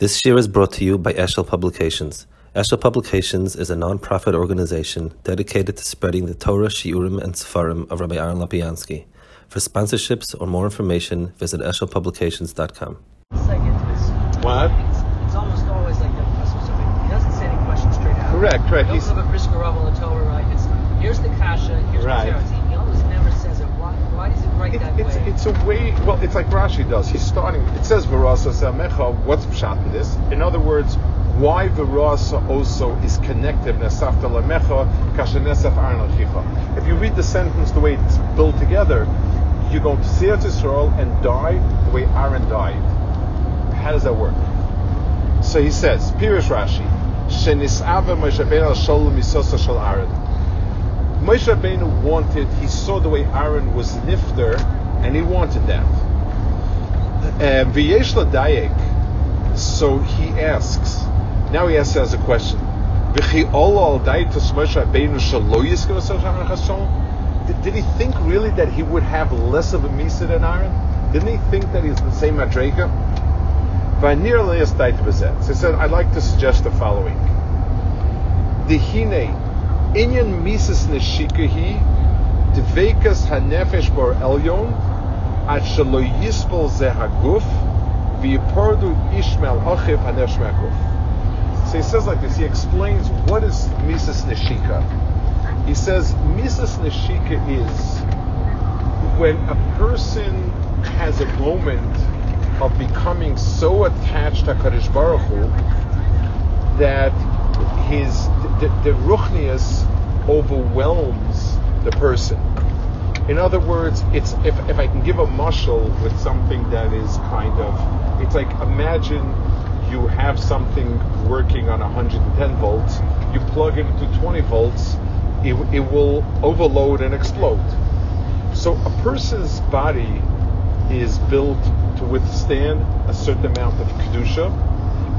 This year is brought to you by Eshel Publications. Eshel Publications is a non-profit organization dedicated to spreading the Torah, Shiurim, and Sefarim of Rabbi Aharon Lapiansky. For sponsorships or more information, visit eshelpublications.com. What? It's almost always like that. He doesn't say any questions straight out. Correct. He's a brisker rub on the Torah, right? It's, here's the kasha, here's the terazim. He almost never says it. Why does it write that way? It's a way, well, it's like Rashi does. He's starting, it says, Verasa Samecha, what's pshat in this? In other words, why Verasa also is connected, Nesafta Lamecha, Kasha Nesaf Arnochicha. If you read the sentence the way it's built together, you go to Eretz Yisrael and die the way Aaron died. How does that work? So he says, Pirush Rashi, Shenisava Moshe Rabbeinu Shalom Misosa Shal Aaron. Moshe Rabbeinu wanted, he saw the way Aaron was nifter, and he wanted that. V'yesh l'dayek, so he asks, now he asks as a question, did he think really that he would have less of a misa than Aaron? Didn't he think that he's the same madrega? So he said, I'd like to suggest the following. Dehine Inyan Mises Neshikahi, Dvekas Hanefesh Bar Elyon, Achalo Yispel Zehaguf, Vipardu Ishmael Achiv Hanesh Makuf. So he says like this, he explains what is Mises Neshika. He says Mises Neshika is when a person has a moment of becoming so attached to HaKadosh Baruch Hu that his the ruchnius overwhelms the person. In other words, it's if I can give a mashal with something that is kind of, it's like imagine you have something working on 110 volts, you plug it into 20 volts, it will overload and explode. So a person's body is built to withstand a certain amount of kedusha.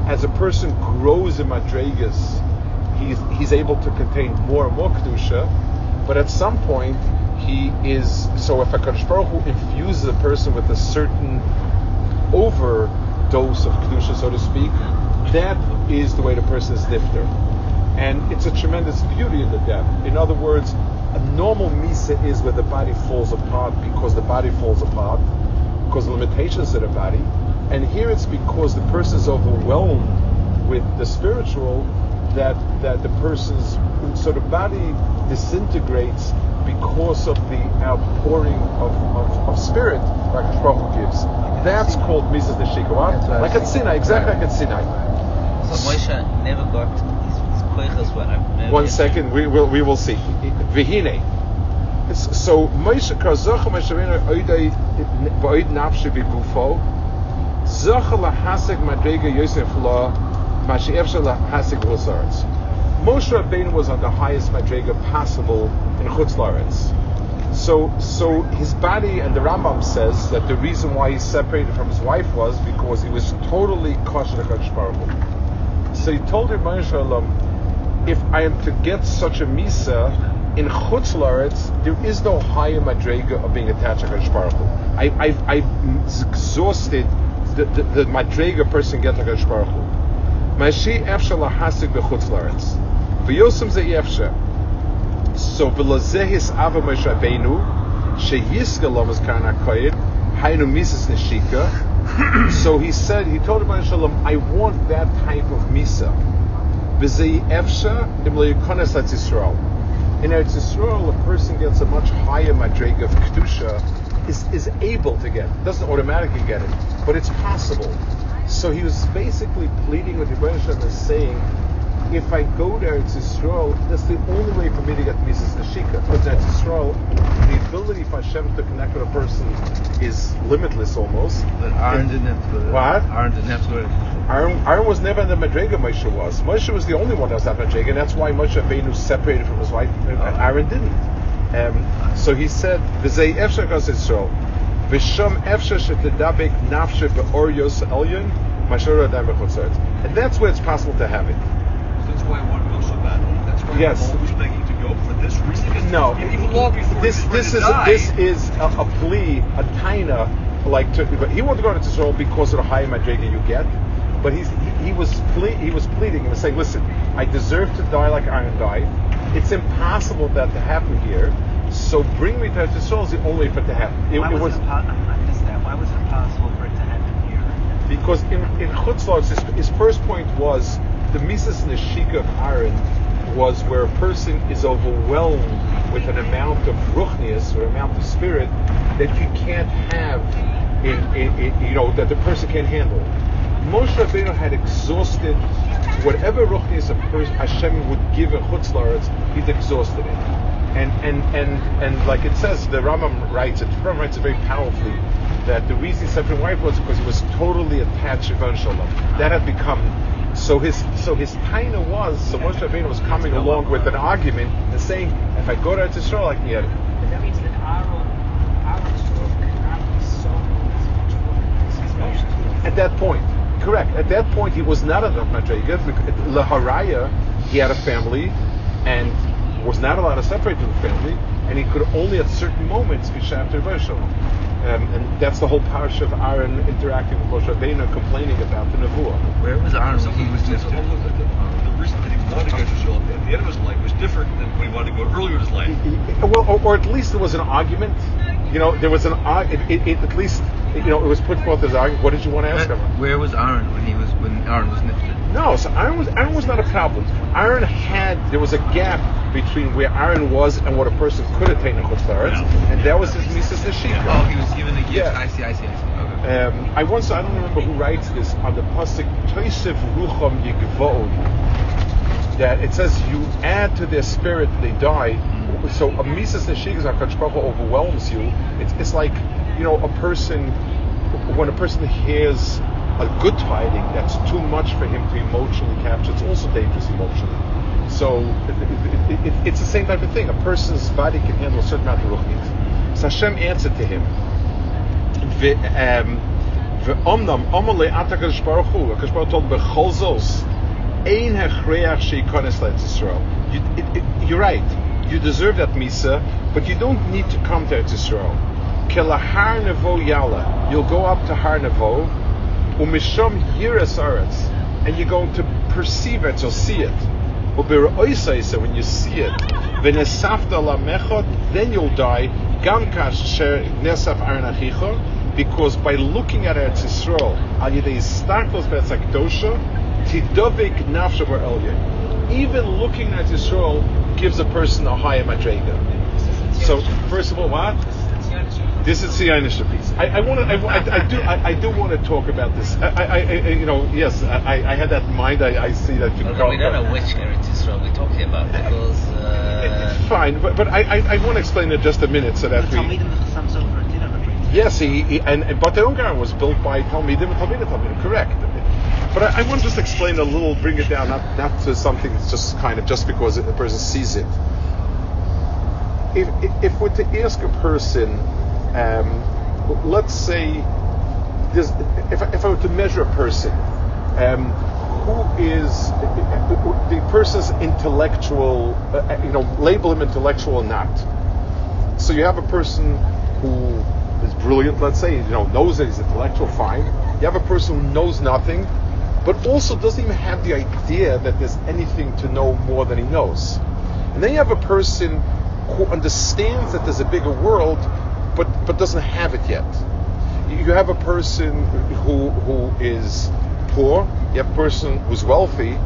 As a person grows in madregas, he's able to contain more and more kedusha, but at some point he is. So if HaKadosh Baruch Hu infuses a person with a certain overdose of kedusha, so to speak, that is the way the person is nifter, and it's a tremendous beauty in the depth. In other words, a normal misa is where the body falls apart because the body falls apart because of limitations of the body, and here it's because the person is overwhelmed with the spiritual. That the person's sort of body disintegrates because of the outpouring of spirit like HaKadosh Baruch Hu gives. That's called Mises Neshika. Like at Sinai, exactly like at Sinai. So Moshe never got his koiches when. 1 second, we will see. Vihine. So Moshe Karzach Moshe Oidai Ba'id Nafshi Bigufo Zach LaHasek Madrega Yosef La. Moshe Rabbeinu was on the highest madrega possible in Chutz Laaretz. So his body, and the Rambam says that the reason why he separated from his wife was because he was totally kosher to HaKadosh Baruch Hu. So he told him, Moshe Shalom, if I am to get such a misa in Chutz Laaretz, there is no higher madrega of being attached to HaKadosh Baruch Hu. I've exhausted the madrega person gets to HaKadosh Baruch Hu. So he said, he told Rabbi Shalom, I want that type of misa. In Eretz Yisrael, a person gets a much higher madrega of kedusha, is able to get it. Doesn't automatically get it, but it's possible. So he was basically pleading with Rebbeinu Shem and saying, if I go to Eretz Yisrael, that's the only way for me to get Mises Neshika. Because Eretz Yisrael, the ability for Hashem to connect with a person is limitless almost. But Aaron didn't have to do it. What? Aaron didn't have to do it. Aaron was never in the Madrega Moshe was. Moshe was the only one that was at Madrega, and that's why Moshe Rabbeinu separated from his wife, and Aaron didn't. So he said, V'zei Efshar Kaz Yisrael. And that's where it's possible to have it. So that's why I want Moshe badly. That's why I'm always begging to go for this reason. No, even long before this is a plea, a taina, like he wanted to go to Israel because of the higher madriga you get, But he was pleading. He was saying, listen, I deserve to die like Aaron died. It's impossible that to happen here. So bring me to Eretz Yisrael is the only way for it to happen. Why was it impossible for it to happen here? Because in Chutz Laaretz, his first point was the Mises Neshika of Aaron was where a person is overwhelmed with an amount of ruchnius or amount of spirit that you can't have that the person can't handle. Moshe Rabbeinu had exhausted whatever ruchnius Hashem would give in Chutz Laaretz, he'd exhausted it. And like it says, the Rambam writes it very powerfully, that the reason he separated wife was because he was totally attached to Ivon Shalom. That had become so his taina was, so Moshe Rabbeinu was coming along with an argument and saying, if I go to Eretz Yisrael, I can get it. But that means that Aaron's work cannot be so much work as his at that point. Correct. At that point, he was not a Madrega. Laharaya, he had a family and was not allowed to separate from the family, and he could only at certain moments be shaft Ivon Shalom. And that's the whole parsha of Aaron interacting with Moshe Rabbeinu, complaining about the Nevuah. Where was Aaron? Something was different. The reason that he wanted to go to Israel at the end of his life was different than when he wanted to go earlier in his life. Or at least there was an argument. It was put forth as an argument. What did you want to ask him? Where was Aaron when Aaron was nifted? No, so Aaron was not a problem. There was a gap between where Aaron was and what a person could attain in Chutz Laaretz, and that was his Mises Neshika. Oh, he was given the gift. Yeah. I see. Okay. I don't remember who writes this on the pasuk Tosef Rucham Yigva'on, that it says you add to their spirit they die. So a Mises Neshika, HaKadosh Baruch Hu overwhelms you. It's like when a person hears a good tiding that's too much for him to emotionally capture. It's also dangerous emotionally. So it's the same type of thing. A person's body can handle a certain amount of ruchnis. So Hashem answered to him. You're right. You deserve that misa, but you don't need to come to Eretz Yisrael. You'll go up to Har Nevo, and you're going to perceive it, so see it. When you see it, then you'll die, because by looking at Eretz Yisrael, even looking at Yisrael gives a person a higher madrega. So, first of all, what? This is the initial piece. I do want to talk about this. I had that in mind. I see that you. Although we don't know which Eretz Yisrael we're talking about because. Fine, but I want to explain it just a minute so that we. The Chasam Sofer did have a great. Yes, but the Ungar was built by Talmidim. Correct. But I want to just explain a little, bring it down, not to something that's just kind of just because the person sees it. If we're to ask a person. Let's say this, if I were to measure a person, who is the person's intellectual, label him intellectual or not. So you have a person who is brilliant, let's say, knows that he's intellectual, fine. You have a person who knows nothing, but also doesn't even have the idea that there's anything to know more than he knows. And then you have a person who understands that there's a bigger world, but doesn't have it yet. You have a person who is poor, you have a person who's wealthy,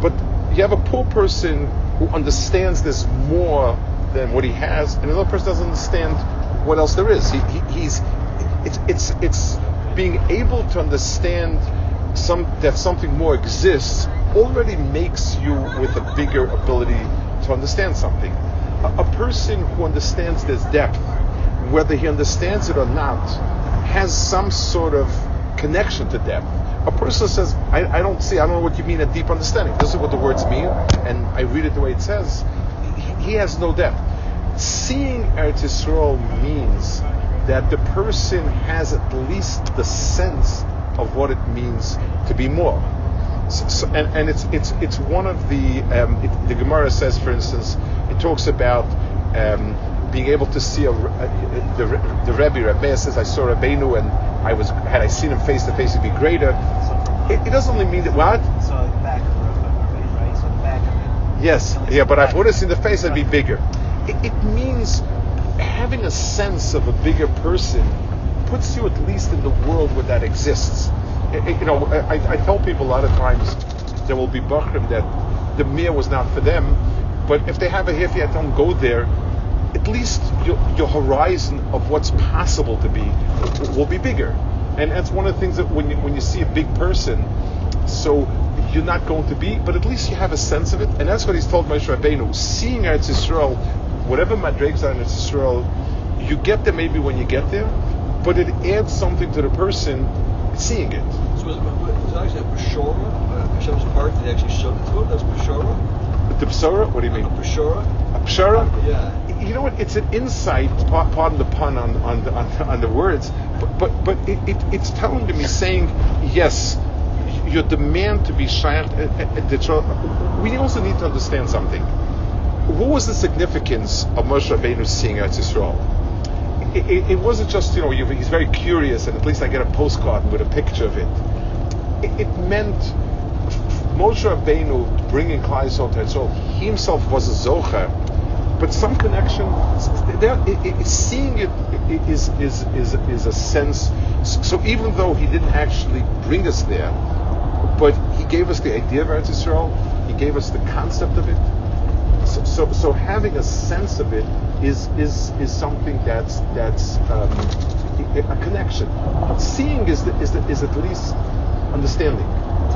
but you have a poor person who understands this more than what he has, and another person doesn't understand what else there is. It's being able to understand that something more exists already makes you with a bigger ability to understand something. A person who understands this depth, whether he understands it or not, has some sort of connection to depth. A person says, I don't know what you mean, a deep understanding. This is what the words mean, and I read it the way it says. He has no depth. Seeing Eretz Yisrael means that the person has at least the sense of what it means to be more. So, and it's one of the, the Gemara says, for instance, it talks about being able to see the Rebbe says, I saw Rabbeinu, and had I seen him face to face, it'd be greater. It doesn't only mean that what? So the back of the roof, right? So the back of it. Yes, yeah, but if I would have seen the face, I'd be bigger. It means having a sense of a bigger person puts you at least in the world where that exists. I tell people a lot of times there will be Bachrim that the mir was not for them, but if they have a hefiyat, don't go there. At least your horizon of what's possible to be will be bigger. And that's one of the things that when you see a big person, so you're not going to be, but at least you have a sense of it. And that's what he's told Moshe Rabbeinu. Seeing Eretz Yisrael, whatever madregs are in Eretz Yisrael, you get them maybe when you get there, but it adds something to the person seeing it. So was it actually a Beshorah? Hashem's part that actually showed it to us? That's Beshorah? The Beshorah? What do you mean? A Beshorah? A Beshorah? Yeah. You know what? It's an insight. Pardon the pun on the words, but it's telling to me, saying yes, your demand to be shaykh. We also need to understand something. What was the significance of Moshe Rabbeinu seeing Eretz Yisrael? It wasn't just he's very curious, and at least I get a postcard with a picture of it. It meant Moshe Rabbeinu bringing Klal Yisrael to Eretz. He himself was a zocher. But some connection, seeing it is a sense. So even though he didn't actually bring us there, but he gave us the idea of Eretz Yisrael, he gave us the concept of it. So having a sense of it is something that's a connection. But seeing is at least understanding. It's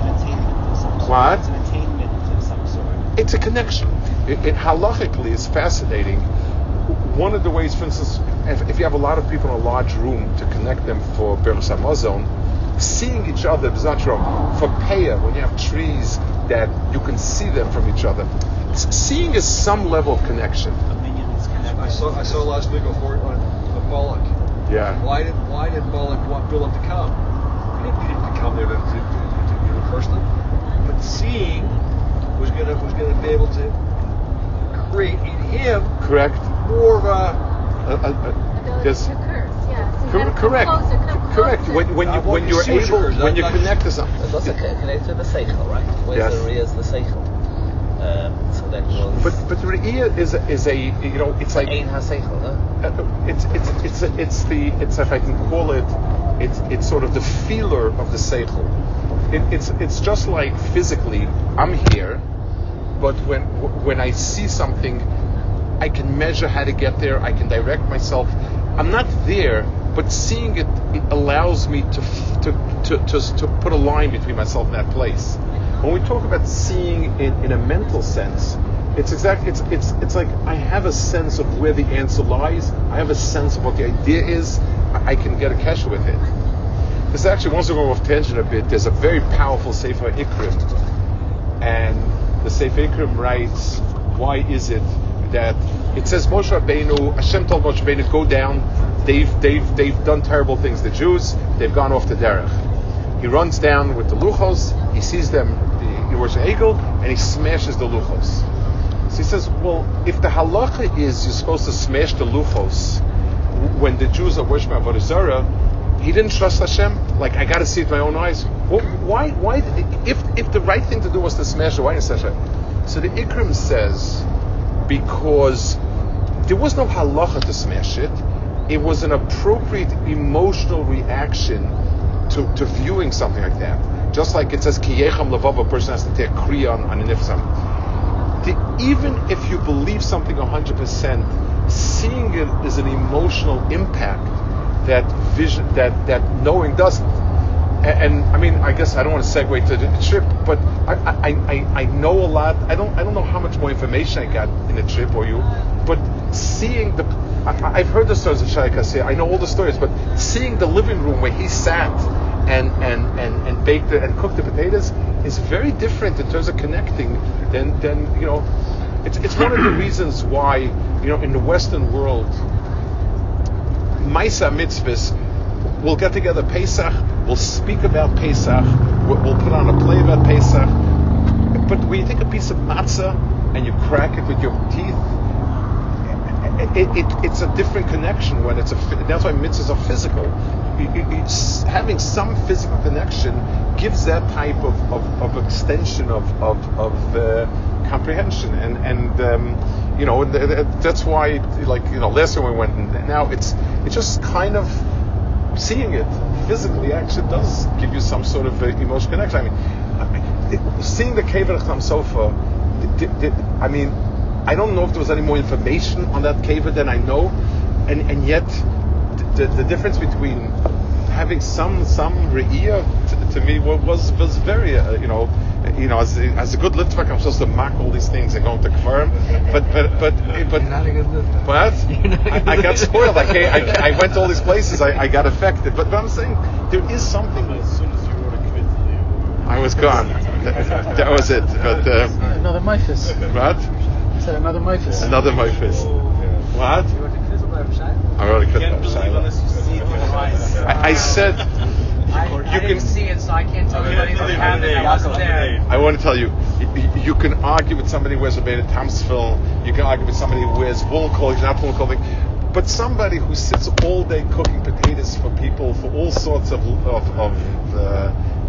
an attainment of some sort. What? It's an attainment of some sort. It's a connection. It halachically is fascinating. One of the ways, for instance, if you have a lot of people in a large room to connect them for Beres Hamazon, seeing each other, for Peah, when you have trees that you can see them from each other, seeing is some level of connection. I saw last week on Balak. Yeah. Why did Balak want Bilam to come? He didn't come there to personally, but seeing was going to be able to create in him, correct, more of a ability to curse, yes. So correct. When you're able, when you connect to something, it's also connected to the seichel, right? Where yes. The riyah is the seichel. So that was. But the riyah is a it's like ein haseichel, no? It's if I can call it, it's sort of the feeler of the seichel. It's just like physically, I'm here. But when I see something, I can measure how to get there. I can direct myself. I'm not there, but seeing it allows me to put a line between myself and that place. When we talk about seeing in a mental sense, it's like I have a sense of where the answer lies. I have a sense of what the idea is. I can get a cash with it. This actually, once we go off tangent a bit, there's a very powerful Sefer Ikkarim, and the Sefer Ikkarim writes, why is it that it says Moshe Rabbeinu, Hashem told Moshe Rabbeinu, go down, they've done terrible things, the Jews, they've gone off the derech. He runs down with the luchos, he sees them, he wears an eagle, and he smashes the luchos. So he says, well, if the halacha is you're supposed to smash the luchos when the Jews are worshiping Avodah Zorah, he didn't trust Hashem, like I got to see it with my own eyes. Well, why? If the right thing to do was to smash the wine, etc. So the Ikrim says, because there was no halacha to smash it, it was an appropriate emotional reaction to viewing something like that. Just like it says, Kiyecham Lavav, a person has to take a kriya on an ifsam. Even if you believe something 100%, seeing it is an emotional impact that vision that knowing doesn't. And I mean, I guess I don't want to segue to the trip, but I know a lot. I don't know how much more information I got in the trip or you, but seeing I've heard the stories of Shari Kassir. I know all the stories, but seeing the living room where he sat and baked it and cooked the potatoes is very different in terms of connecting than. It's one of the reasons why in the Western world, Maisa Mitzvahs will get together Pesach. We'll speak about Pesach. We'll put on a play about Pesach. But when you take a piece of matzah and you crack it with your teeth, it's a different connection when it's a. That's why mitzvahs are physical. Having some physical connection gives that type of extension of comprehension, and you know, that's why, like, you know, last time we went, and now it's just kind of seeing it physically actually does give you some sort of emotional connection. I mean, seeing the cave at Chasam Sofer, I mean, I don't know if there was any more information on that cave than I know, and yet the difference between having some re'iyah to me was very as a good litvak, I'm supposed to mock all these things and go into kvarim, but you're not a good litvak. But I got spoiled. I went to all these places. I got affected. But I'm saying there is something. As soon as you were committed, I was gone. That was it. But another mifus. What? I said another mifus. Another mifus. What? I wrote a clip of Shai. I said. I didn't see it, so I can't tell you anything happened. I wasn't there. I want to tell you, you can argue with somebody who wears a beta Tamsville, you can argue with somebody who wears wool clothing, not wool clothing, but somebody who sits all day cooking potatoes for people, for all sorts of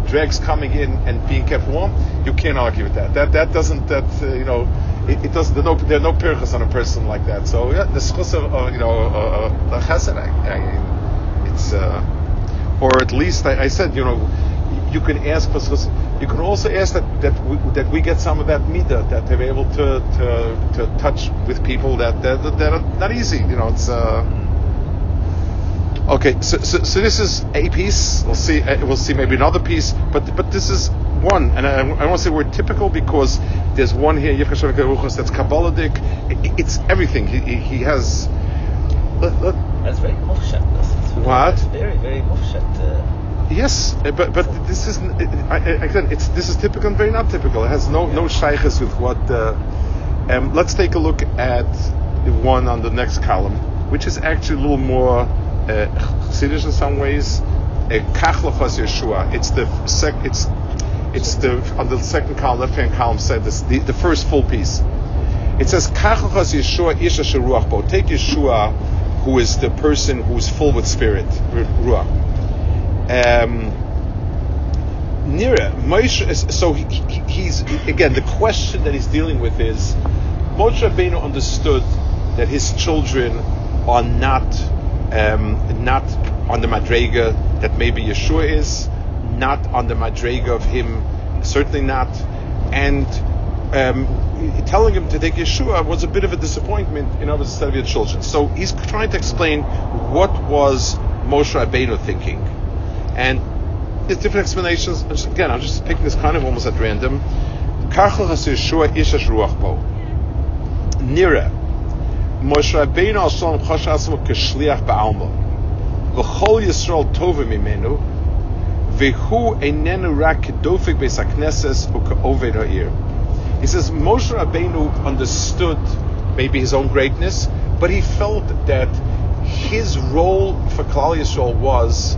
dregs coming in and being kept warm, you can't argue with that. That doesn't, there are no pirchas on a person like that. So, yeah, the schus of, the chesed, it's... Or at least I said, you can ask for. You can also ask that we get some of that midah, that they're able to touch with people that are not easy. It's okay. So this is a piece. We'll see maybe another piece, but this is one. And I won't say we're typical because there's one here. That's Kabbaladik. It's everything. He has. That's very mufshat. What? That's very, very mufshat. Yes, but this is again. This is typical and very not typical. It has no shaykhs with what. Let's take a look at the one on the next column, which is actually a little more Chassidish in some ways. Kachlachas Yeshua. It's the on the second column, left hand column. Said this the first full piece. It says Kachlachas Yeshua Isha Sheruach Bo. Take Yeshua, who is the person who is full with spirit, ruach. Nira Moshe. So he's again. The question that he's dealing with is Moshe Rabbeinu understood that his children are not on the madrega that maybe Yeshua is, not on the madrega of him, certainly not, and. Telling him to take Yeshua was a bit of a disappointment in other Soviet children. So he's trying to explain what was Moshe Rabbeinu thinking. And there's different explanations. Again, I'm just picking this kind of almost at random. Nira. Moshe Rabbeinu al Shalom Chosh Asmo Keshliach Ba'alma. V'chol Yisrael Tove Mimenu. V'hu Einenu Rak Kedofik Beis HaKnesses U'Ke'oved Ha'ir. He says Moshe Rabbeinu understood maybe his own greatness, but he felt that his role for Klal Yisrael was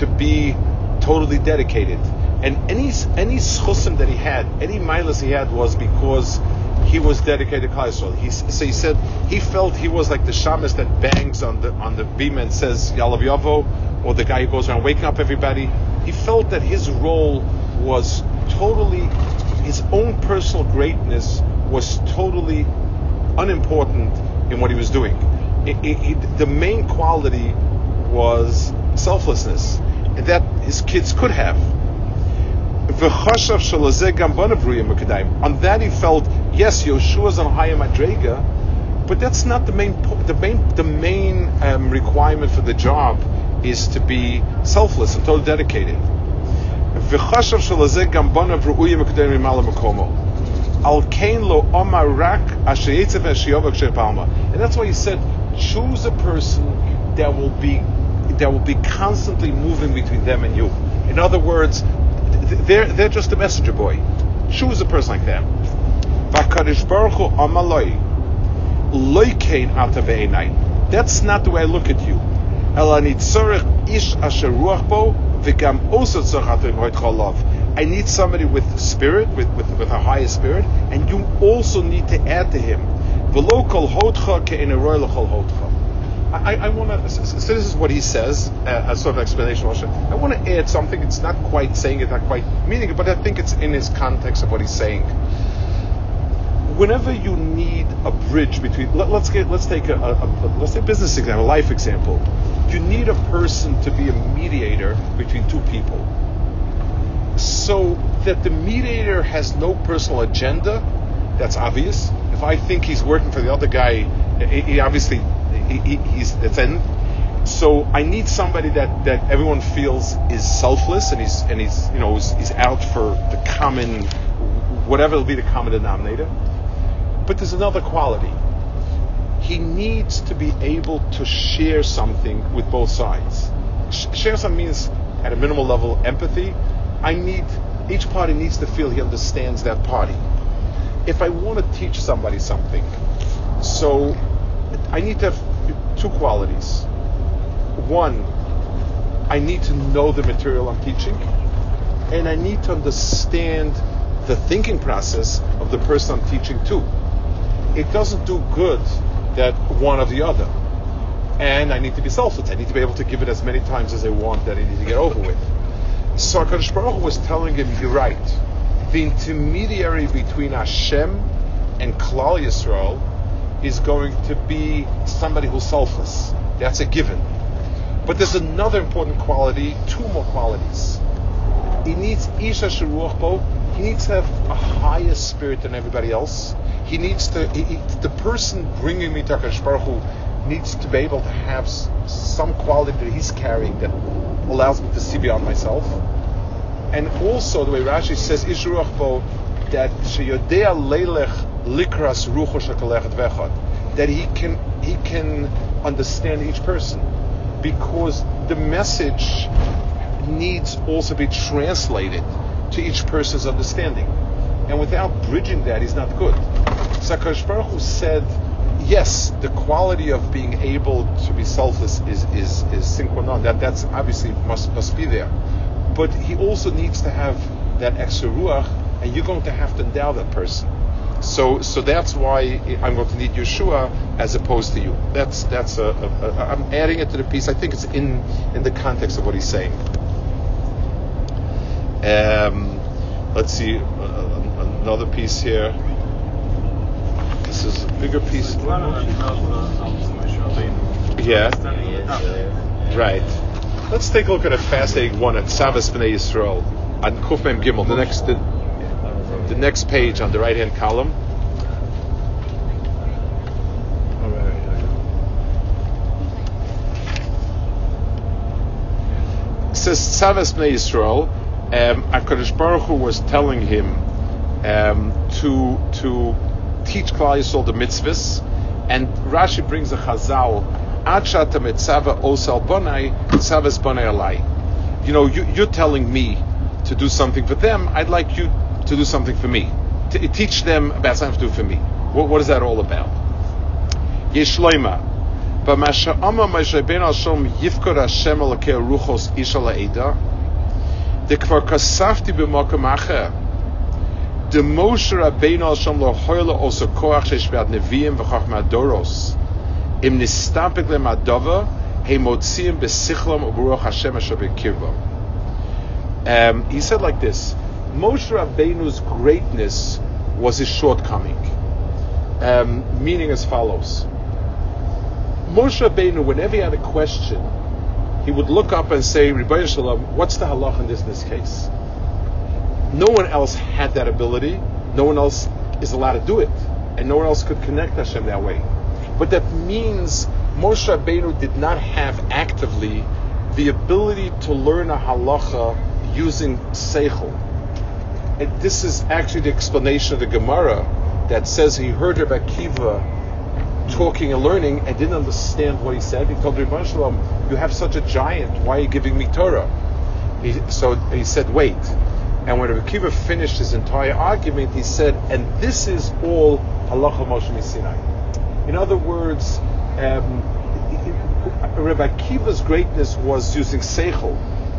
to be totally dedicated, and any schusim that he had, any milas he had, was because he was dedicated to Klal Yisrael. So he said he felt he was like the shamus that bangs on the beam and says Yalav Yavo, or the guy who goes around waking up everybody. He felt that his role was totally. His own personal greatness was totally unimportant in what he was doing. The main quality was selflessness that his kids could have. On that he felt, yes, Yeshua's on higher madrega, but that's not the main. The main requirement for the job is to be selfless and totally dedicated. V'chashav shalazeh gam banav ru'uyim v'kudem imala makomo. Al kein lo omar rak asher yetzev v'ashiyovak sher palma. And that's why he said, choose a person that will be constantly moving between them and you. In other words, they're just a messenger boy. Choose a person like that. V'kadosh baruch hu omar loy kein ata v'einai. That's not the way I look at you. Ela nitzorech ish asher ruach bo. I need somebody with spirit, with a higher spirit, and you also need to add to him. V'lo kol hodcha ke'inaroi l'chol hodcha. I want to, so this is what he says, as sort of an explanation. I want to add something, it's not quite saying it, not quite meaning it, but I think it's in his context of what he's saying. Whenever you need a bridge between, let's take a business example, a life example. You need a person to be a mediator between two people, so that the mediator has no personal agenda. That's obvious. If I think he's working for the other guy, he obviously he's the end. So I need somebody that everyone feels is selfless and he's you know he's out for the common, whatever will be the common denominator. But there's another quality. He needs to be able to share something with both sides. Share something means, at a minimal level, empathy. Each party needs to feel he understands that party. If I want to teach somebody something, so I need to have two qualities. One, I need to know the material I'm teaching, and I need to understand the thinking process of the person I'm teaching to. It doesn't do good that one or the other. And I need to be selfless. I need to be able to give it as many times as I want that I need to get over with. So HaKadosh Baruch Hu was telling him, you're right. The intermediary between Hashem and Klal Yisrael is going to be somebody who's selfless. That's a given. But there's another important quality, two more qualities. He needs Ish Asher Ruach Bo. He needs to have a higher spirit than everybody else. He needs to. The person bringing me to HaKadosh Baruch Hu needs to be able to have some quality that he's carrying that allows me to see beyond myself. And also, the way Rashi says, Ish Ruach Bo, that Sheyodea Leilech Likras Rucho Shekalechet Vechad, that he can understand each person, because the message needs also be translated to each person's understanding. And without bridging that, he's not good. So HaKadosh Baruch Hu said, yes, the quality of being able to be selfless is sine qua non. That's obviously must be there. But he also needs to have that extra ruach, and you're going to have to endow that person. So that's why I'm going to need Yeshua as opposed to you. I'm adding it to the piece. I think it's in the context of what he's saying. Let's see, another piece here. This is a bigger piece. Yeah. Right. Let's take a look at a fascinating one at Tzavis Pnei Yisrael on Kuf Mem Gimel, the next page on the right-hand column. It says Tzavis Pnei Yisrael. HaKadosh Baruch Hu was telling him to teach Klal Yisrael the mitzvahs, and Rashi brings a Chazal: Ad she'ata mitzava os al bonai, tzavas bonai alai. You know, you're telling me to do something for them. I'd like you to do something for me. Teach them about something to do for me. What is that all about? Yeshloima, but Masha Amma Moshe Rabbeinu Hashem Yifkor Hashem Elokei Ruchos Ishal Eidah. The Kvar Kasafti B'Makom Acher, the Moshe Rabbeinu Hashem Lohoyle Oso Koach Sheshbeat Neviim V'Chachmat Doros, Im Nistapik LeMadova Heimotziim B'Sichlam U'Baruch Hashem Asher B'Kirbo. He said like this: Moshe Rabbeinu's greatness was his shortcoming, meaning as follows. Moshe Rabbeinu, whenever he had a question, he would look up and say, Rabbi Shalom, what's the halach in this case? No one else had that ability. No one else is allowed to do it. And no one else could connect Hashem that way. But that means Moshe Rabbeinu did not have actively the ability to learn a halacha using seichel. And this is actually the explanation of the Gemara that says he heard Rabbi Akiva talking and learning and didn't understand what he said. He told Rabbi Shalom, you have such a giant, why are you giving me Torah? So he said, wait. And when Rabbi Akiva finished his entire argument, he said, and this is all halacha Moshe Misinai. In other words, Rabbi Akiva's greatness was using seichel,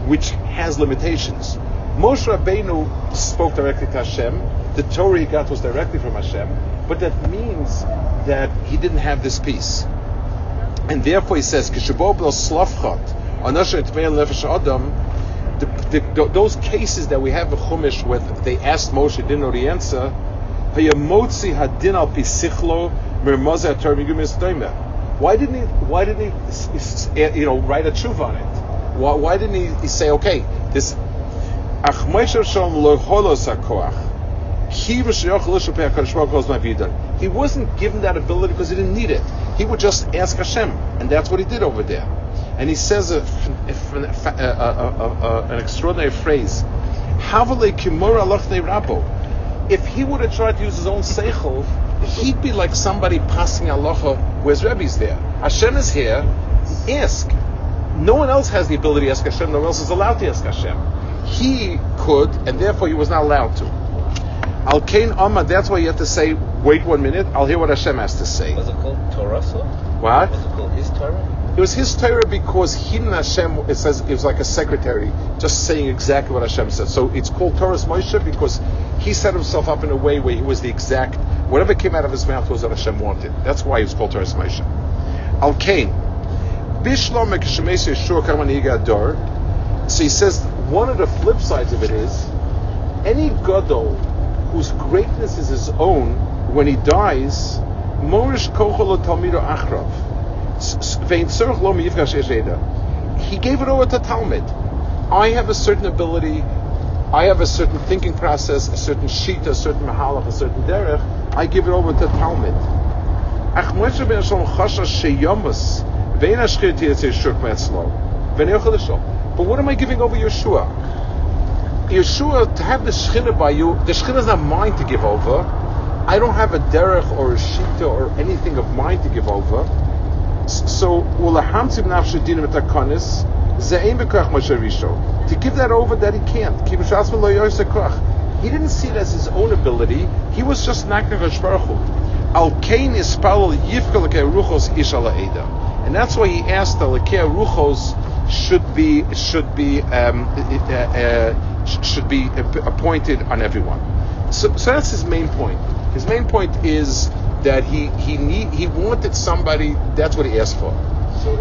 which has limitations. Moshe Rabbeinu spoke directly to Hashem. the Torah he got was directly from Hashem, but that means that he didn't have this peace. And therefore he says, those cases that we have a Chumash with, they asked Moshe, didn't know the answer. Why didn't he? You know, write a tshuva on it? Why didn't he say, okay, this? He wasn't given that ability because he didn't need it. He would just ask Hashem, and that's what he did over there. And he says an extraordinary phrase: if he would have tried to use his own seichel, he'd be like somebody passing halacha, where's Rebbe's there. Hashem is here, ask. No one else has the ability to ask Hashem, no one else is allowed to ask Hashem. He could, and therefore he was not allowed to. Al Kain Amma, that's why you have to say, wait 1 minute, I'll hear what Hashem has to say. Was it called Torah? So? What? Was it called his Torah? It was his Torah because he and Hashem, it says, it was like a secretary, just saying exactly what Hashem said. So it's called Torah's Moshe because he set himself up in a way where he was the exact, whatever came out of his mouth was what Hashem wanted. That's why he was called Torah's Moshe. Al Kain. Bishlam Mekashemes Yeshua Kamaniga Dor. So he says, one of the flip sides of it is, any Gadol whose greatness is his own, when he dies, Morish Kocholo Talmido Achrov. He gave it over to Talmud. I have a certain ability, I have a certain thinking process, a certain shita, a certain mahalach, a certain derech. I give it over to Talmud. But what am I giving over Yeshua? Yeshua, to have the Shechina by you, the Shechina is not mine to give over. I don't have a derech or a shita or anything of mine to give over. So, to give that over, that he can't. He didn't see it as his own ability. He was just naknech hashbarchu. Al kain ispalol yifka lekei ruchos ish ala eida, and that's why he asked the lekei ruchos should be appointed on everyone. So that's his main point. His main point is that he wanted somebody. That's what he asked for. So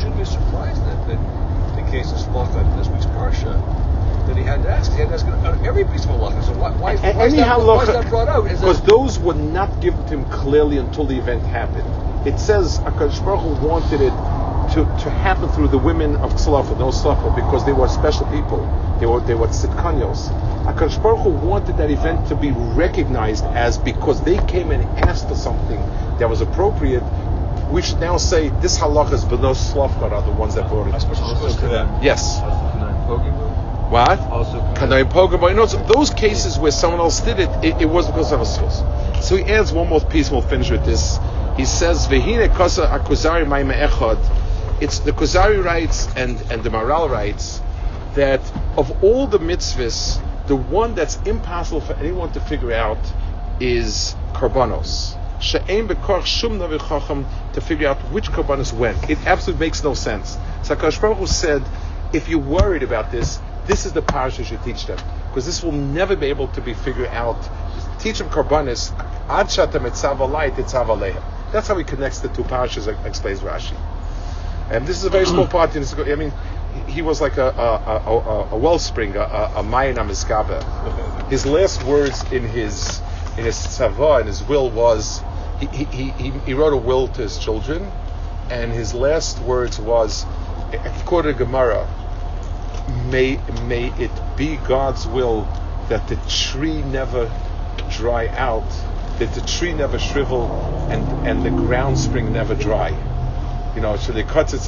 should we be surprised that the case is lost on this week's parsha that he had to ask. He had to ask every piece of halacha. So why is that brought out? Because those were not given to him clearly until the event happened. It says HaKadosh Baruch Hu wanted it to happen through the women of Tzlafah, no Tzlafah, because they were special people. They were Tzidkanyos. HaKadosh Baruch Hu wanted that event to be recognized as because they came and asked for something that was appropriate. We should now say this halachas, but no Tzlafah are the ones that voted. Yes. What? Those cases where someone else did it, it was because of a. So he adds one more piece, we'll finish with this. He says, Vehine Kosa Akuzari Maime Echad. It's the Kuzari writes and the Maral writes that of all the mitzvahs, the one that's impossible for anyone to figure out is Karbanos. She'ein Bekor Shum Navi Chacham, to figure out which Karbanos when. It absolutely makes no sense. So HaKadosh Baruch Hu said, if you're worried about this, this is the parasha you should teach them, because this will never be able to be figured out. Teach them Karbanos. Ad Shatam Etzav Alai Tetzav Alehem. That's how he connects the two parashas, explains Rashi. And this is a very small part. I mean, he was like a wellspring, a Mayin HaMizgaber. His last words in his tzava, in his will, was he wrote a will to his children, and his last words was, according to Gemara, may it be God's will that the tree never dry out, that the tree never shrivel and the ground spring never dry. You know, he just kept... in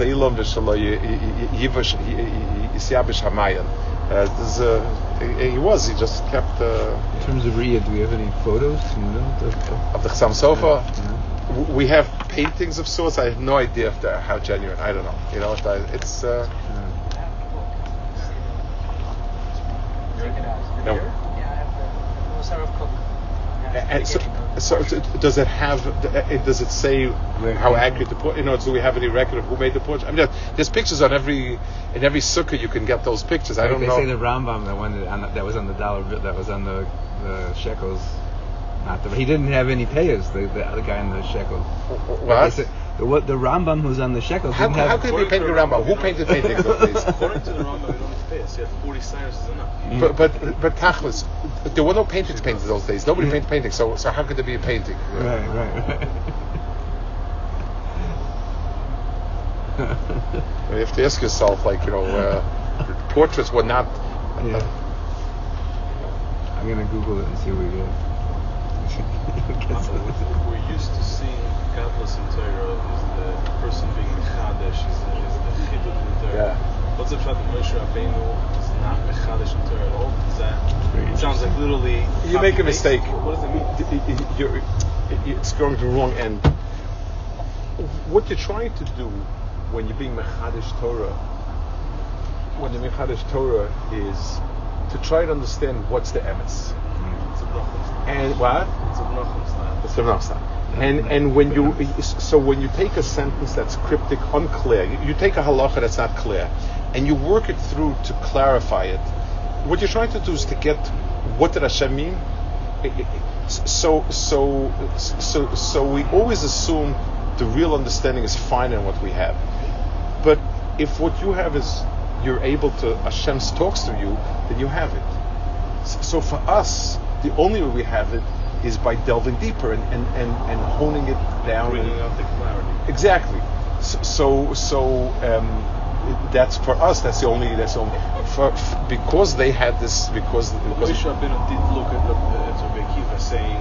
terms of Riyad, do we have any photos? Of the Chasam Sofer? Yeah. We have paintings of sorts. I have no idea if they're how genuine. I don't know. You know, it's... No. Yeah, I have the Sarah Cook. And so, So does it have? Does it say how accurate the porch? You know, do we have any record of who made the porch? I mean, there's pictures on every sukkah. You can get those pictures. I don't know. They say the Rambam, the one that was on the dollar bill, that was on the shekels. He didn't have any payers. The other guy on the shekels. What? The Rambam who's on the shekels. How could we paint the Rambam? Who painted paintings of these? According to the Rambam, you don't pay us. You have 40 sires is enough. Mm. But Tachlis, there were no paintings painted those days. Nobody painted paintings. So how could there be a painting? Right. You have to ask yourself, portraits were not. Yeah. I'm gonna Google it and see what we get. We're used to seeing godless in Torah is the person being mechadesh, is the chiddush in Torah. What's the fact that Moshe Rabbeinu is not mechadesh in Torah at all? It sounds like literally you make a mistake. What does it mean? It's going to the wrong end. What you're trying to do when you're being mechadesh Torah, when the mechadesh Torah is to try to understand what's the emes. And what? It's a Nachum. And when you take a sentence that's cryptic, unclear, you take a halacha that's not clear, and you work it through to clarify it. What you're trying to do is to get what did Hashem mean. So we always assume the real understanding is finer than what we have. But if what you have is you're able to Hashem talks to you, then you have it. So for us, the only way we have it is by delving deeper and honing it down. Bringing out the clarity. Exactly. So that's for us. That's the only. Because they had this. Because Moshe Rabbeinu did look at Rabbi Akiva saying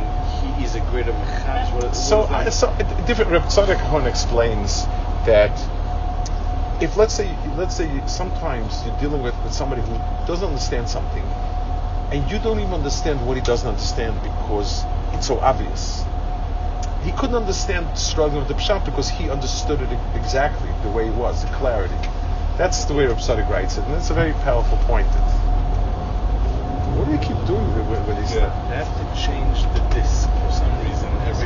he is a greater mechadesh. So different. Reb Noach explains that if let's say sometimes you're dealing with somebody who doesn't understand something. And you don't even understand what he doesn't understand because it's so obvious. He couldn't understand struggling with the pshat because he understood it exactly the way it was, the clarity. That's the way Reb Noach writes it, and it's a very powerful point. What do you keep doing with these? Yeah. I have to change the disc for some reason. There's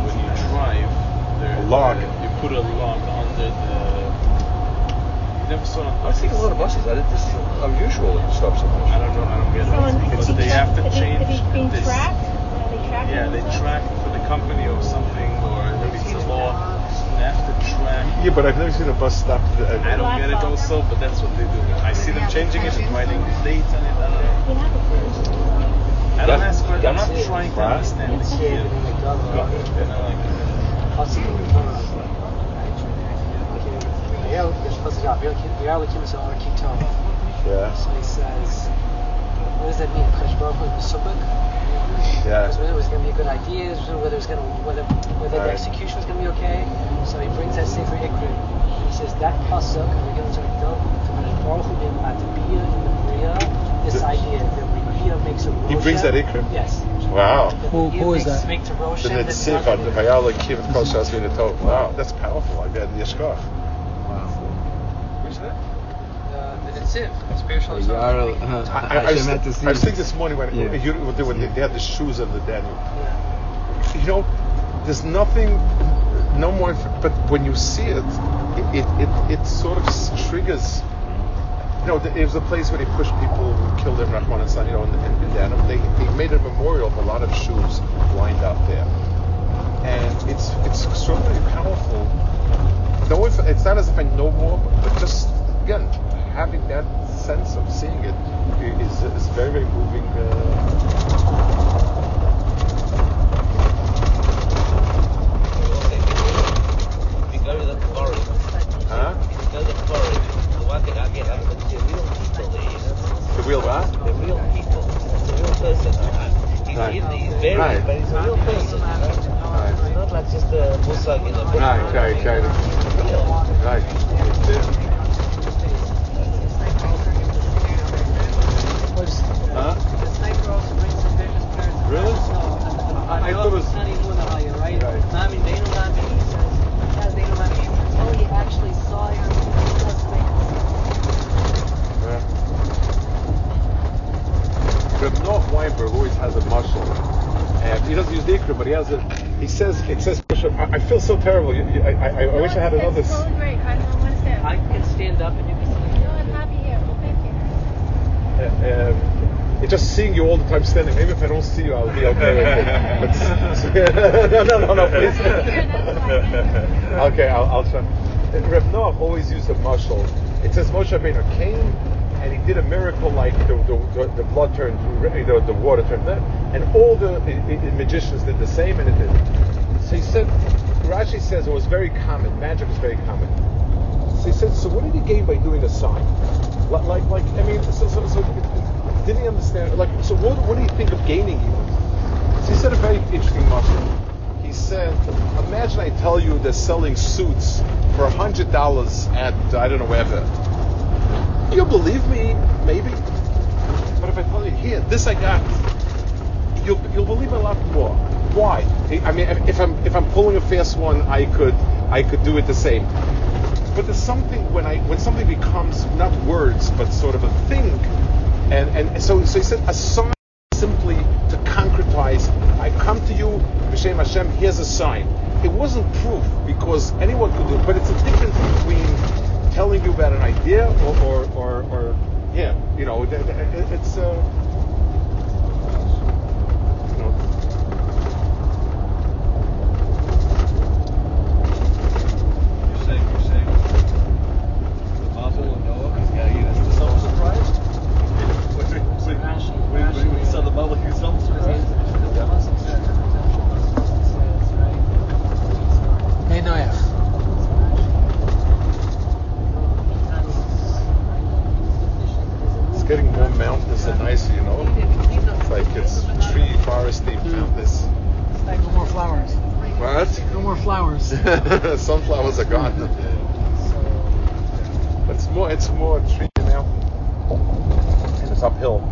when you drive. A log. You put a log under the. I think a lot of buses. This is unusual. You stop so much. I don't know. I don't get it. But they have to change this. Yeah, they track for the company or something, or maybe it's a law. They have to track. Yeah, but I've never seen a bus stop. I don't get it also, but that's what they do. I see them changing it and writing dates on it. I don't ask questions. I'm not trying to understand the key. Yeah, so he says, what does that mean? Yeah. Because whether it was going to be a good idea, whether the execution was going to be okay. So he brings that Sefer Ikkarim. He says that pasuk, we're going to try to be in the Bria. This idea that the Bria makes a Roshem. He brings that Ikkarim. Yes. Wow. Who is that? Wow, that's powerful. I bet Yeshua. I was thinking this morning when they had the shoes on the Daniel. Yeah. You know, there's nothing, no more. But when you see it sort of triggers. You know, it was a place where they pushed people who killed them, Rahman and San, in Daniel. They made a memorial of a lot of shoes lined up there, and it's extraordinarily powerful. No, it's not as if I know more, but just again. Having that sense of seeing it is very, very moving. The one thing I get out of the real people, the real what? The real people. It's a real person. He's buried, but he's a real person. It's not like just a musag in a book. Right. Huh? Really? I thought it was... Right. Until you actually saw your... Yeah. Reb Noach Weinberg always has a mashal. He doesn't use the ikra, but he has a. He says, it says, I feel so terrible. I wish I had another. So great. I don't understand. I can stand up and you can stand up. No, I'm happy here. We'll take care. It's just seeing you all the time standing. Maybe if I don't see you, I'll be okay. No, please. Okay, I'll try. Reb Noach always used a mashal. It says Moshe Rabbeinu came and he did a miracle, like the blood turned, the water turned red, and all the magicians did the same, and it did. So he said, Rashi says it was very common. Magic was very common. So he said, so what did he gain by doing a sign? Like I mean, didn't he understand? Like, so what do you think of gaining here? So he said a very interesting mashal. He said, imagine I tell you they're selling suits for $100 at, I don't know, wherever. You'll believe me, maybe. But if I tell you, here, this I got, you'll believe a lot more. Why? I mean, if I'm pulling a fast one, I could do it the same. But there's something when something becomes not words but sort of a thing. And so he said, a sign simply to concretize. I come to you, b'shem Hashem. Here's a sign. It wasn't proof because anyone could do it, but it's a difference between telling you about an idea or yeah, you know, it's. Some flowers are gone. It's more tree now. And it's uphill.